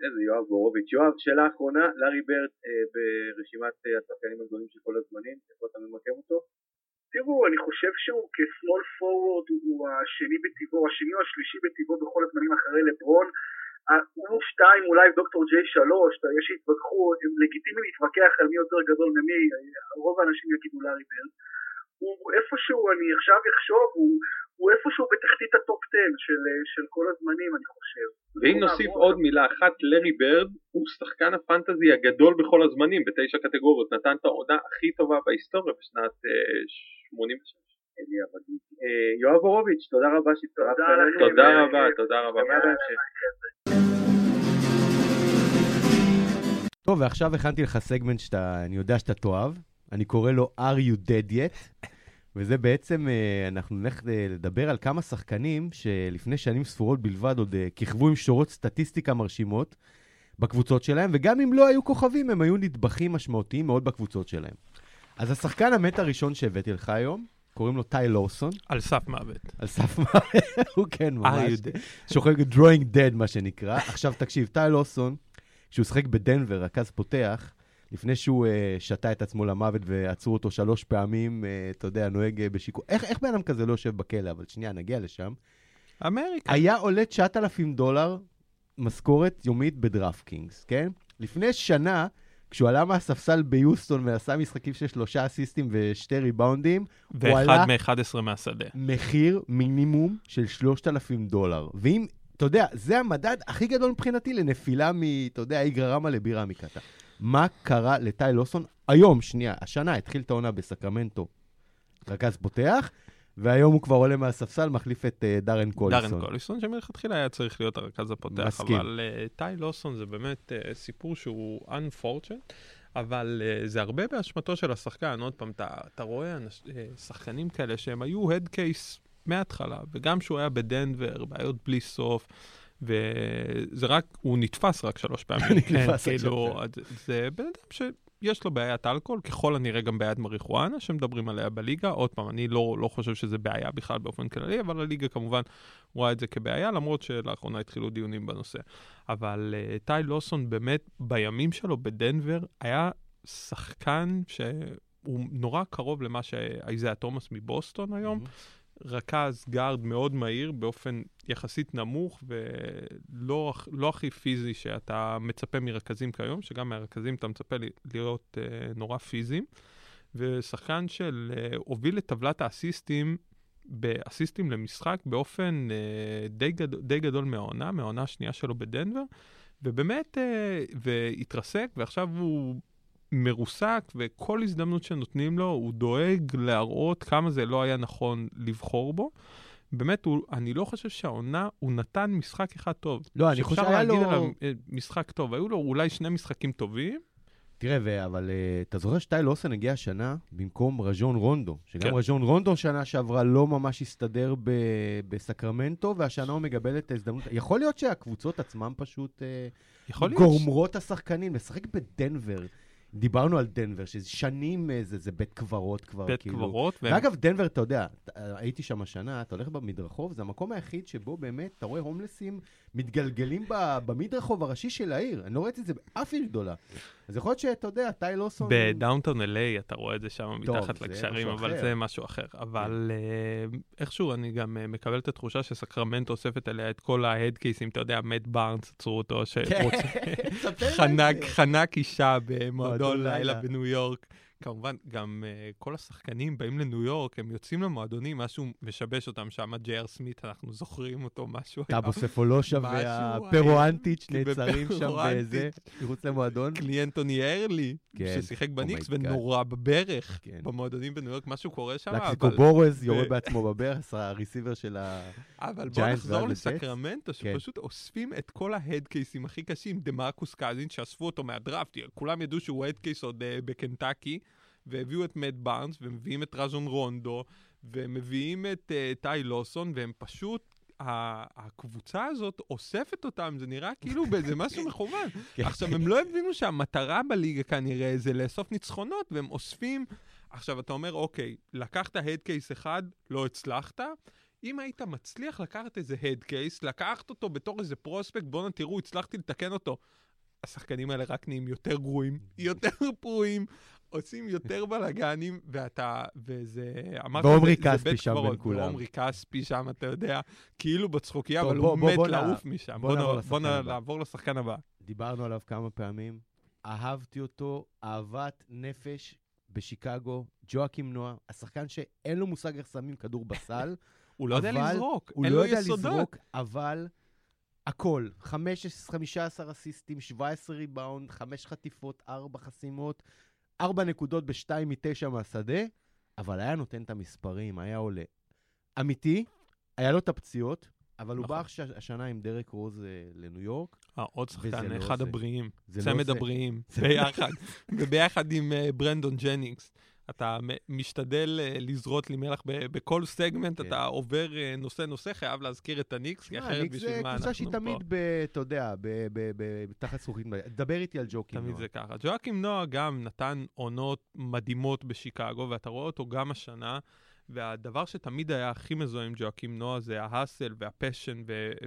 איזה יואב בורוביץ'. יואב, שאלה האחרונה, לארי ברד ברשימת השחקנים הגדולים של כל הזמנים, איפה אתה ממקם אותו? תראו, אני חושב שהוא כסמול פורוורד, הוא השני בטבעו, השני או השלישי בטבעו בכל הזמנים אחרי לברון, הוא 2, אולי דוקטור ג'יי 3, יש שהתווכחו, הם לגיטימי להתווכח על מי יותר גדול ממי, רוב האנשים יגידו לארי ברד, הוא איפשהו, אני עכשיו אחשוב, הוא איפשהו בתחתית הטופ 10 של כל הזמנים, אני חושב. ואם נוסיף עוד מילה אחת, לארי ברד הוא שחקן הפנטזי הגדול בכל הזמנים, ב9 קטגוריות, נתן את העונה הכי טובה בהיסטוריה בשנת 86. יואב בורוביץ', תודה רבה שהצטרפת אלינו. תודה רבה, תודה רבה. טוב, ועכשיו הכנתי לך סגמנט שאני יודע שאתה תאהב. אני קורא לו Are You Dead Yet? וזה בעצם, אנחנו נלך לדבר על כמה שחקנים שלפני שנים ספורות בלבד עוד כיכבו עם שורות סטטיסטיקה מרשימות בקבוצות שלהם, וגם אם לא היו כוכבים, הם היו נדבכים משמעותיים מאוד בקבוצות שלהם. אז השחקן המת הראשון שהבאתי לך היום, קוראים לו טי לוסון. על סף מוות. על סף מוות, הוא כן ממש. שוחק drawing dead מה שנקרא. עכשיו תקשיב, טי לוסון, כשהוא שחק בדנבר, רכז פותח, לפני שהוא שתה את עצמו למוות ועצרו אותו 3 פעמים, אתה יודע, נוהג בשיקום. איך בן אדם כזה לא יושב בכלא? אבל שנייה, נגיע לשם. אמריקה. היה עולה $9,000 משכורת יומית בדראפט קינגס, כן? לפני שנה, כשהוא עלה מהספסל ביוסטון ועשה משחקים של 3 אסיסטים ו2 ריבאונדים, הוא עלה... ואחד מ-11 מהשדה. מחיר מינימום של $3,000. ואם, אתה יודע, זה המדד הכי גדול מבחינתי לנפילה מ... אתה יודע, איגרא רמא לבירה מקטה. מה קרה לטי לוסון? היום, שנייה, השנה, התחיל את העונה בסקרמנטו, רכז פותח, והיום הוא כבר עולה מהספסל, מחליף את דארן קוליסון. דארן קוליסון, שמלכתחילה היה צריך להיות הרכז הפותח, מסכים. אבל טי לוסון זה באמת סיפור שהוא unfortunate, אבל זה הרבה באשמתו של השחקן. עוד פעם, אתה רואה שחקנים כאלה שהם היו head case מההתחלה, וגם שהוא היה בדנבר, בעיות בלי סוף, וזה רק, הוא נתפס רק 3 פעמים. זה בן אדם שיש לו בעיית אלכוהול, ככל הנראה גם בעיית מריחואנה, שמדברים עליה בליגה. עוד פעם, אני לא חושב שזה בעיה בכלל באופן כללי, אבל הליגה כמובן רואה את זה כבעיה, למרות שלאחרונה התחילו דיונים בנושא. אבל טי לוסון באמת, בימים שלו בדנבר, היה שחקן שהוא נורא קרוב למה שאיזיה תומאס מבוסטון היום, רכז גארד מאוד מהיר באופן יחסית נמוך ולא הכי פיזי שאתה מצפה מרכזים כיום, שגם מהרכזים אתה מצפה להיות נורא פיזיים, ושחקן של הוביל את טבלת האסיסטים באסיסטים למשחק באופן די גדול מהעונה השנייה שלו בדנבר, ובאמת והתרסק, ועכשיו הוא מרוסק, וכל הזדמנות שנותנים לו, הוא דואג להראות כמה זה לא היה נכון לבחור בו. באמת, אני לא חושב שהעונה, הוא נתן משחק אחד טוב. לא, אני חושב שהיה לו... משחק טוב. היו לו אולי 2 משחקים טובים. תראה, אבל אתה זוכר שטי לוסון הגיע השנה במקום רג'ון רונדו, שגם רג'ון רונדו שנה שעברה לא ממש הסתדר בסקרמנטו, והשנה הוא מגבל את ההזדמנות. יכול להיות שהקבוצות עצמם פשוט גורמרות השחקנים לשחק בדנבר. דיברנו על דנבר, ששנים זה בית קברות כבר. בית קברות. ואגב, דנבר, אתה יודע, הייתי שם השנה, אתה הולך במדרחוב, זה המקום היחיד שבו באמת אתה רואה הומלסים מתגלגלים במדרחוב הראשי של העיר. אני לא רואה את זה באף עיר גדולה. אז יכול להיות שאתה יודע, טי לוסון... בדאונטאון אליי אתה רואה את זה שם מתחת לקשרים, אבל זה משהו אחר. אבל איכשהו אני גם מקבל את התחושה שסקרמנט אוספת אליה את כל ההדקייסים, אתה יודע, מאט בארנס עצרו אותו, חנק אישה במועדון לילה בניו יורק. כמובן, גם כל השחקנים באים לניו יורק, הם יוצאים למועדונים, משהו משבש אותם שם, ג'י.אר. סמית, אנחנו זוכרים אותו, משהו היה. טאבו ספולושה והפרואנטיץ' נעצרים שם באיזה, תירוץ למועדון. קליאנטוני ארלי, ששיחק בניקס ונורא בברך, במועדונים בניו יורק, משהו קורה שם. לקסיקו בורז יורה בעצמו בברך, הריסיבר של הג'יינס. אבל בואו נחזור לסקרמנטו, שפשוט אוספים את כל ההדקייסים הכי קשים, דמרקוס קזינס, שאספו אותו מהדראפט, כולם ידעו שהוא הדקייס עוד בקנטקי, והביאו את מאט בארנס, ומביאים את רג'ון רונדו, והם מביאים את טי לוסון, והם פשוט, הקבוצה הזאת אוספת אותם, זה נראה כאילו באיזה משהו מכוון. עכשיו, הם לא הבינו שהמטרה בליגה כנראה זה לאסוף ניצחונות, והם אוספים. עכשיו, אתה אומר, אוקיי, לקחת הדקייס אחד, לא הצלחת, אם היית מצליח לקחת איזה הדקייס, לקחת אותו בתור איזה פרוספקט, בואו נתראו, הצלחתי לתקן אותו. השחקנים האלה רק נהיים יותר גרועים, יותר פרועים, עושים יותר בלגנים, ואתה, וזה, אמרת, ועומרי כספי שם בין כולם. ועומרי כספי שם, אתה יודע, כאילו בצחוקיה, אבל הוא מת לעוף משם. בוא נעבור לשחקן הבא. דיברנו עליו כמה פעמים, אהבתי אותו, אהבת נפש בשיקגו, ג'ואקים נועה, השחקן שאין לו מושג איך שמים כדור בסל, הוא לא יודע לזרוק, אין לו יסודות. אבל הכל, 15 אסיסטים, 17 ריבאונד, 5 חטיפות, 4 חסימות, 4 נקודות ב-2 מ-9 מהשדה, אבל היה נותן את המספרים, היה עולה. אמיתי, היה לו את הפציעות, אבל הוא בא השנה עם דרק רוז לניו יורק. עוד שחקן, אחד הבריאים, צמד הבריאים, ביחד, וביחד עם ברנדון ג'נינגס. אתה משתדל לזרות לי מלח בכל סגמנט, אתה עובר נושא, חייב להזכיר את הניקס, כי אחרת בשביל מה אנחנו פה. זה קבוצה שהיא תמיד, אתה יודע, תחת זכוכית, דבר איתי על ג'ואקים נועה. תמיד זה ככה. ג'ואקים נועה גם נתן עונות מדהימות בשיקגו, ואתה רואה אותו גם השנה, והדבר שתמיד היה הכי מזוהה עם ג'ואקים נועה, זה ההסל והפשן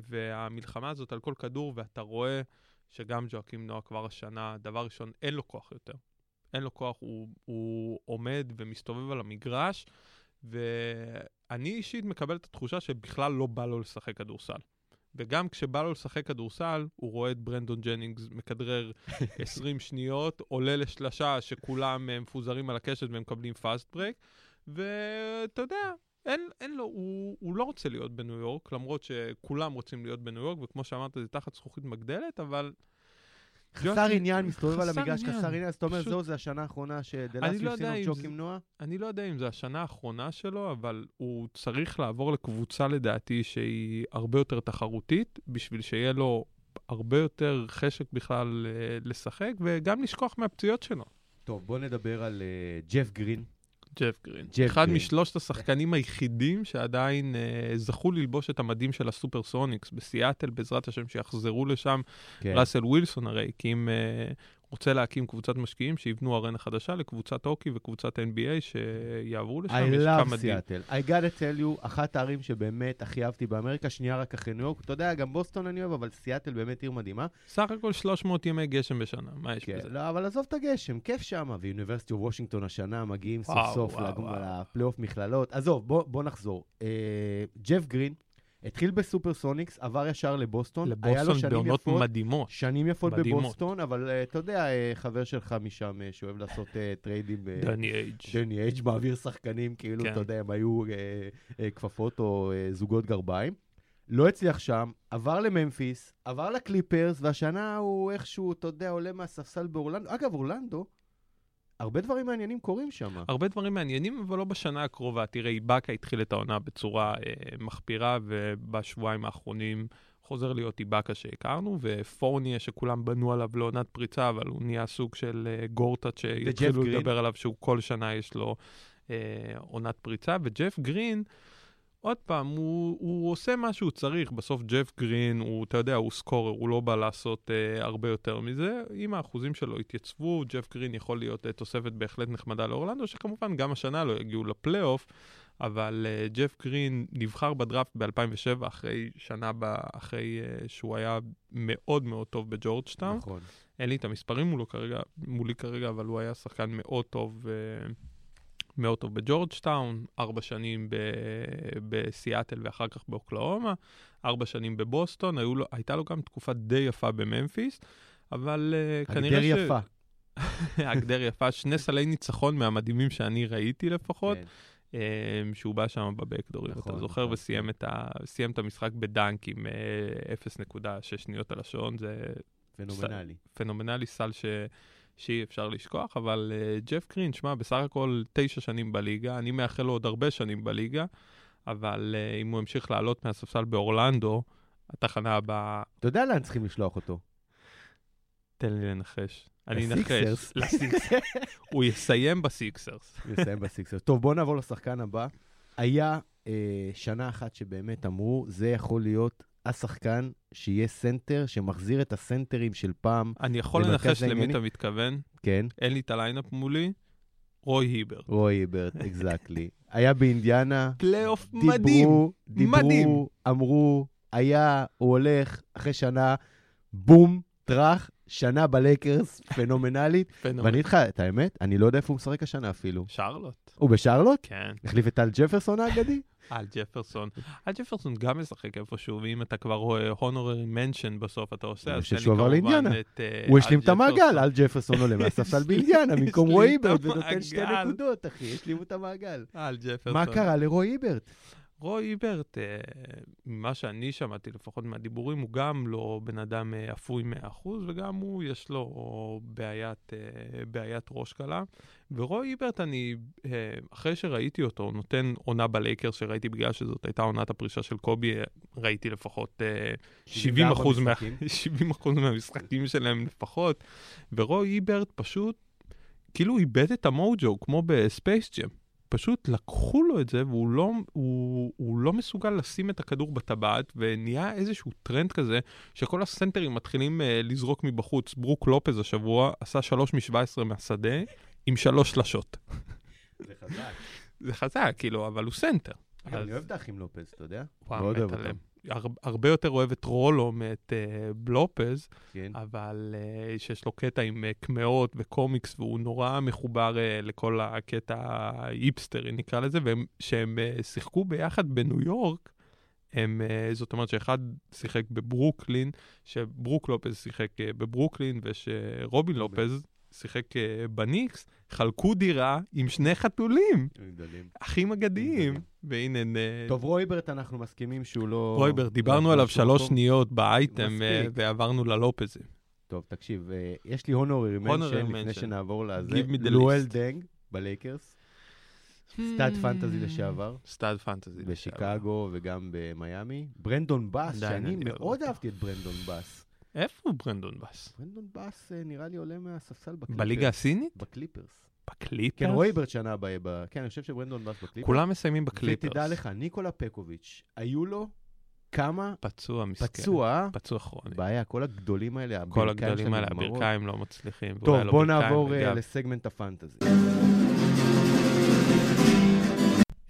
והמלחמה הזאת על כל כדור, ואתה רואה שגם ג'ואקים נועה כבר השנה, דבר ראשון, אין לו כוח יותר. אין לו כוח, הוא עומד ומסתובב על המגרש, ואני אישית מקבל את התחושה שבכלל לא בא לו לשחק כדורסל. וגם כשבא לו לשחק כדורסל, הוא רואה את ברנדון ג'נינגס מכדרר 20 שניות, עולה לשלשה שכולם מפוזרים על הקשת והם מקבלים פאסט ברייק, ואתה יודע, אין לו, הוא לא רוצה להיות בניו יורק, למרות שכולם רוצים להיות בניו יורק, וכמו שאמרת, זה תחת זכוכית מגדלת, אבל חסר עניין, מסתובב על המגרש, חסר עניין, אז אתה אומר, זהו, זה השנה האחרונה שדלס יפסינו ג'ואקים נועה? אני לא יודע אם זה השנה האחרונה שלו, אבל הוא צריך לעבור לקבוצה לדעתי שהיא הרבה יותר תחרותית, בשביל שיהיה לו הרבה יותר חשק בכלל לשחק, וגם לשכוח מהפציעות שלו. טוב, בוא נדבר על ג'ף גרין. אחד משלושת השחקנים היחידים שעדיין זכו ללבוש את המדים של הסופרסוניקס בסיאטל, בעזרת השם שיחזרו לשם. ראסל ווילסון הרי רוצה להקים קבוצת משקיעים שיבנו ארנה חדשה לקבוצת הוקי וקבוצת NBA שיעברו לשם. I love סיאטל. I gotta tell you, אחת הערים שבאמת הכי אהבתי באמריקה, שנייה רק אחרי ניו יורק. אתה יודע, גם בוסטון אני אוהב, אבל סיאטל באמת עיר מדהימה. סך הכל 300 ימי גשם בשנה. מה יש בזה? לא, אבל עזוב את הגשם, כיף שמה. ואוניברסיטי וושינגטון השנה מגיעים סוף סוף לפלייאוף מכללות. עזוב, בוא נחזור. ג'ף גרין התחיל בסופרסוניקס, עבר ישר לבוסטון, היה לו שנים יפות, שנים יפות בבוסטון, אבל אתה יודע, חבר שלך משם שאוהב לעשות טריידים, דני אייג' מעביר שחקנים, כאילו אתה יודע, הם היו כפפות או זוגות גרביים, לא הצליח שם, עבר לממפיס, עבר לקליפרס, והשנה הוא איכשהו, אתה יודע, עולה מהספסל באורלנדו, אגב, אורלנדו, הרבה דברים מעניינים קורים שם. הרבה דברים מעניינים, אבל לא בשנה הקרובה. תראה, איבאקה התחיל את העונה בצורה מחפירה, ובשבועיים האחרונים חוזר להיות איבאקה שהכרנו, ופורניה שכולם בנו עליו לעונת פריצה, אבל הוא נהיה סוג של גורטת שהתחילו לדבר עליו, שהוא כל שנה יש לו עונת פריצה, וג'ף גרין, עוד פעם, הוא עושה מה שהוא צריך. בסוף ג'ף גרין, אתה יודע, הוא סקורר, הוא לא בא לעשות הרבה יותר מזה. אם האחוזים שלו התייצבו, ג'ף גרין יכול להיות תוספת בהחלט נחמדה לאורלנדו, שכמובן גם השנה לא יגיעו לפלייאוף, אבל ג'ף גרין נבחר בדראפט ב-2007, אחרי שהוא היה מאוד מאוד טוב בג'ורג'טאון. נכון. אין לי את המספרים מולי כרגע, אבל הוא היה שחקן מאוד טוב מאוד טוב בג'ורג'טאון, 4 שנים בסיאטל ואחר כך באוקלאומה, 4 שנים בבוסטון, הייתה לו גם תקופה די יפה בממפיס, אבל כנראה הגדר יפה. הגדר יפה, 2 סלי ניצחון מהמדהימים שאני ראיתי לפחות, שהוא בא שם בבקדור, אתה זוכר, וסיים את המשחק בדנק עם 0.6 שניות על השעון, זה פנומנלי. פנומנלי, סל שאי אפשר לשכוח, אבל ג'ף גרין, שמה, בסך הכל 9 שנים בליגה, אני מאחל לו עוד הרבה שנים בליגה, אבל אם הוא המשיך לעלות מהספסל באורלנדו, התחנה הבאה... אתה יודע לאן צריכים לשלוח אותו? תן לי לנחש. אני נחש. לסיקסרס. הוא יסיים בסיקסרס. טוב, בואו נעבור לשחקן הבא. היה שנה אחת שבאמת אמרו, זה יכול להיות השחקן שיהיה סנטר, שמחזיר את הסנטרים של פעם. אני יכול לנחש למי אתה מתכוון? כן. אין לי את הליינאפ מולי. רוי היברט. רוי היברט, אקזקלי. היה באינדיאנה. פלייאוף מדהים. דיברו, אמרו, היה, הוא הולך, אחרי שנה, בום, טרח, שנה בלקרס, פנומנלית. ואני איתך, את האמת, אני לא יודע איפה הוא משחק השנה אפילו. שרלוט. הוא בשרלוט? כן. החליף את אל ג'פרסון האגדי? אל ג'פרסון. אל ג'פרסון גם משחק איפשהו, ואם אתה כבר רואה הונוררי מנשן בסוף, אתה עושה, אז תן לי כמובן את... הוא השלים את המעגל, אל ג'פרסון עולה מהספסל באינדיאנה, במקום רוי היברט, ונותן 2 נקודות, אחי, השלימו את המעגל. אל ג'פרסון. מה קרה לרוי היברט? רוי היברט, מה שאני שמעתי, לפחות מהדיבורים, הוא גם לא בן אדם אפוי 100%, וגם הוא יש לו בעיית ראש קלה. ורוי היברט, אני, אחרי שראיתי אותו, נותן עונה בלייקרס שראיתי בגלל שזאת הייתה עונת הפרישה של קובי, ראיתי לפחות 70% מהמשחקים שלהם לפחות, ורוי היברט פשוט, כאילו איבד את המוג'ו, כמו בספייס ג'ם. פשוט לקחו לו את זה, והוא לא מסוגל לשים את הכדור בטבעת, ונהיה איזשהו טרנד כזה, שכל הסנטרים מתחילים לזרוק מבחוץ. ברוק לופז השבוע עשה 3 מ-17 מהשדה, עם 3 שלשות. זה חזק. זה חזק, כאילו, אבל הוא סנטר. אני אוהב את האחים לופז, אתה יודע? מאוד אוהב אותם. הרבה יותר אוהב את רולו מאת בלופז, אבל שיש לו קטע עם קמאות וקומיקס, והוא נורא מחובר לכל הקטע היפסטרי, נקרא לזה, ושהם שיחקו ביחד בניו יורק, זאת אומרת שאחד שיחק בברוקלין, שברוק לופז שיחק בברוקלין, ושרובין לופז שיחק בניקס, חלקו דירה עם 2 חתולים. אחים אגדיים. והנה... טוב, רוי היברט אנחנו מסכימים שהוא לא... רוי היברט, דיברנו עליו 3 שניות באייטם, ועברנו ללופזים. טוב, תקשיב, יש לי הונורי מנשן, לפני שנעבור לזה. לואל דנג, בלייקרס. סטאד פנטזי לשעבר. סטאד פנטזי לשעבר. בשיקגו וגם במייאמי. ברנדון באס, שאני מאוד אהבתי את ברנדון באס. איפה הוא ברנדון באס? ברנדון באס נראה לי עולה מהספסל בקליפרס. בליגה הסינית? בקליפרס. בקליפרס? כן, רוי היברט שנה הבאה. כן, אני חושב שברנדון באס בקליפרס. כולם מסיימים בקליפרס. ותדע לך, ניקולה פקוביץ', היו לו כמה... פצוע מסכן. פצוע. פצוע כרוני. בעיה, כל הגדולים האלה, כל הגדולים האלה, הברכיים לא מצליחים. טוב, בוא נעבור לסגמנט הפנטזי.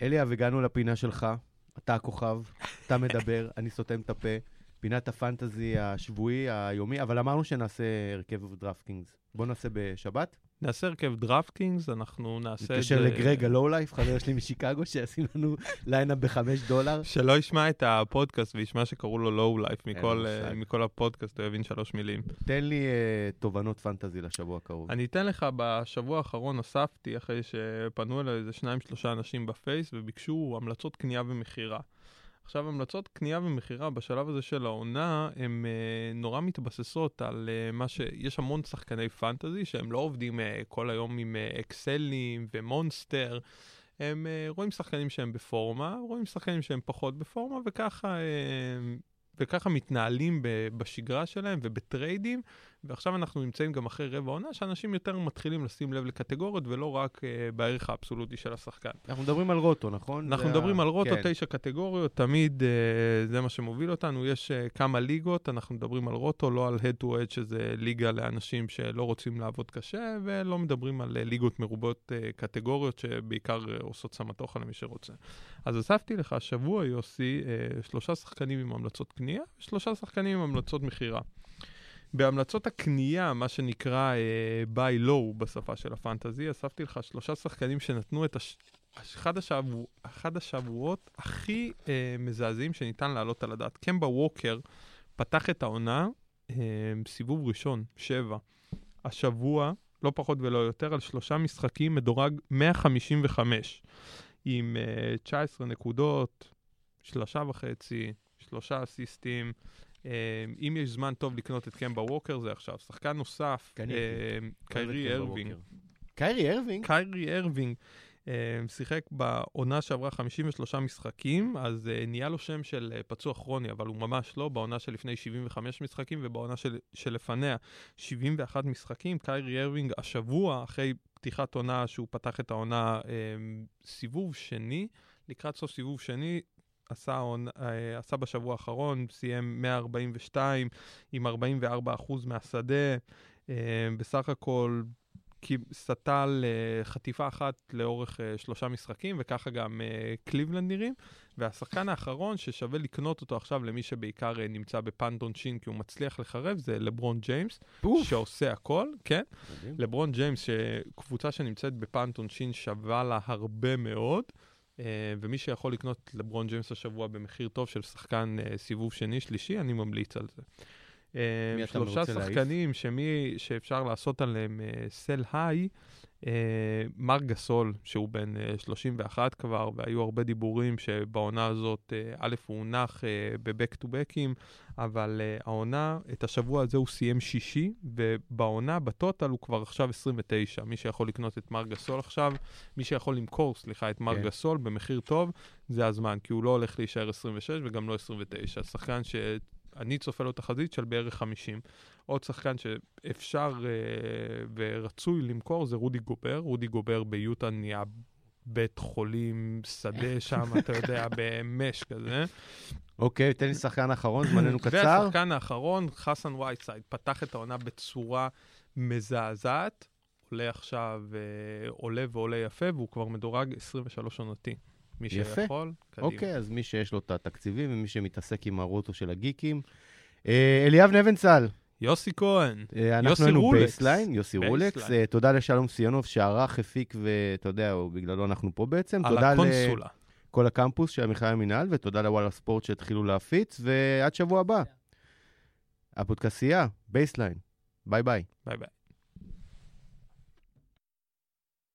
אליאב, הגענו לפינה שלך. אתה הכוכב, אתה מדבר, אני סותם את הפה. פינת הפנטזי השבועי, היומי, אבל אמרנו שנעשה הרכב דראפטקינגס. בוא נעשה בשבת. נעשה הרכב דראפטקינגס, אנחנו נעשה... נתקשר לגרג הלואו-לייף, חבר שלי משיקגו, שעשי לנו ליינה ב$5. שלא ישמע את הפודקאסט, וישמע שקראו לו לואו-לייף מכל הפודקאסט, הוא יבין 3 מילים. תן לי תובנות פנטזי לשבוע הקרוב. אני אתן לך, בשבוע האחרון אספתי, אחרי שפנו אליי איזה 2-3 אנשים בפייס, וביקשו המלצות קנייה ומכירה. עכשיו, המלצות קנייה ומכירה בשלב הזה של העונה, הן נורא מתבססות על מה שיש המון שחקני פנטזי, שהם לא עובדים כל היום עם אקסלים ומונסטר, הם רואים שחקנים שהם בפורמה, רואים שחקנים שהם פחות בפורמה, וככה מתנהלים בשגרה שלהם ובטריידים, ועכשיו אנחנו נמצאים גם אחרי רבע עונה, שאנשים יותר מתחילים לשים לב לקטגוריות, ולא רק בערך האבסולוטי של השחקן. אנחנו מדברים על רוטו, נכון? אנחנו מדברים על רוטו, 9 קטגוריות, תמיד זה מה שמוביל אותנו, יש כמה ליגות, אנחנו מדברים על רוטו, לא על head to head, שזה ליגה לאנשים שלא רוצים לעבוד קשה, ולא מדברים על ליגות מרובות קטגוריות, שבעיקר עושות סמטוחה למי שרוצה. אז אספתי לך, השבוע יוסי, 3 שחקנים עם המלצות קנייה, 3 שחקנים עם המלצות מחירה. בהמלצות הקנייה, מה שנקרא buy low בשפה של הפנטזי, אספתי לך 3 שחקנים שנתנו את אחד השבועות הכי מזעזעים שניתן לעלות על הדעת. קמבה ווקר פתח את העונה, סיבוב ראשון, 7. השבוע, לא פחות ולא יותר, על 3 משחקים מדורג 155, עם 19 נקודות, 3.5, 3 אסיסטים, אם יש זמן טוב לקנות את קמבה ווקר, זה עכשיו. שחקן נוסף, קיירי ארווינג. קיירי ארווינג? קיירי ארווינג. שיחק בעונה שעברה 53 משחקים, אז נהיה לו שם של פצוע כרוני, אבל הוא ממש לא, בעונה שלפני 75 משחקים, ובעונה שלפניה 71 משחקים. קיירי ארווינג השבוע, אחרי פתיחת עונה שהוא פתח את העונה סיבוב שני, לקראת סוף סיבוב שני, עשה בשבוע האחרון, סיים 142 עם 44% מהשדה, בסך הכל סטה לחטיפה אחת לאורך 3 משחקים, וככה גם קליבלנד נראים, והשחקן האחרון ששווה לקנות אותו עכשיו למי שבעיקר נמצא בפנדון שין, כי הוא מצליח לחרב, זה לברון ג'יימס, שעושה הכל, כן? לברון ג'יימס, שקבוצה שנמצאת בפנדון שין שווה לה הרבה מאוד, ומי שיכול לקנות לברון ג'יימס השבוע במחיר טוב של שחקן סיבוב שני, שלישי, אני ממליץ על זה. 3 שחקנים שאפשר לעשות עליהם סל היי, מרק גסול, שהוא בן 31 כבר, והיו הרבה דיבורים שבעונה הזאת, א' הוא הונח בבק טו בקים, אבל העונה, את השבוע הזה הוא סיים 6, ובעונה בטוטל הוא כבר עכשיו 29. מי שיכול לקנות את מרק גסול עכשיו, מי שיכול למכור, את מרק גסול במחיר טוב, זה הזמן, כי הוא לא הולך להישאר 26 וגם לא 29. שחקן אני צופה לו תחזית של בערך 50. עוד שחקן שאפשר ורצוי למכור זה רודי גובר. רודי גובר ביוטה נהיה בית חולים שדה שם, אתה יודע, במש כזה. אוקיי, תן לי שחקן האחרון, זמננו קצר. והשחקן האחרון, חסן וייטסייד, פתח את העונה בצורה מזעזעת, עולה עכשיו, עולה ועולה יפה, והוא כבר מדורג 23 עונתי. מי שיכול, קדימה. אוקיי, אז מי שיש לו את התקציבים, ומי שמתעסק עם הרוטו של הגיקים. אליאב ניב בנצל. יוסי כהן. אנחנו היינו בייסליין, יוסי רולקס. תודה לשלום סיונוב, שערך, הפיק, ואתה יודע, בגללו אנחנו פה בעצם. על הקונסולה. כל הקמפוס של המחיה המינהל, ותודה לוואלה ספורט שהתחילו להפיץ, ועד שבוע הבא. הפודקאסיה, בייסליין. ביי ביי. ביי ביי.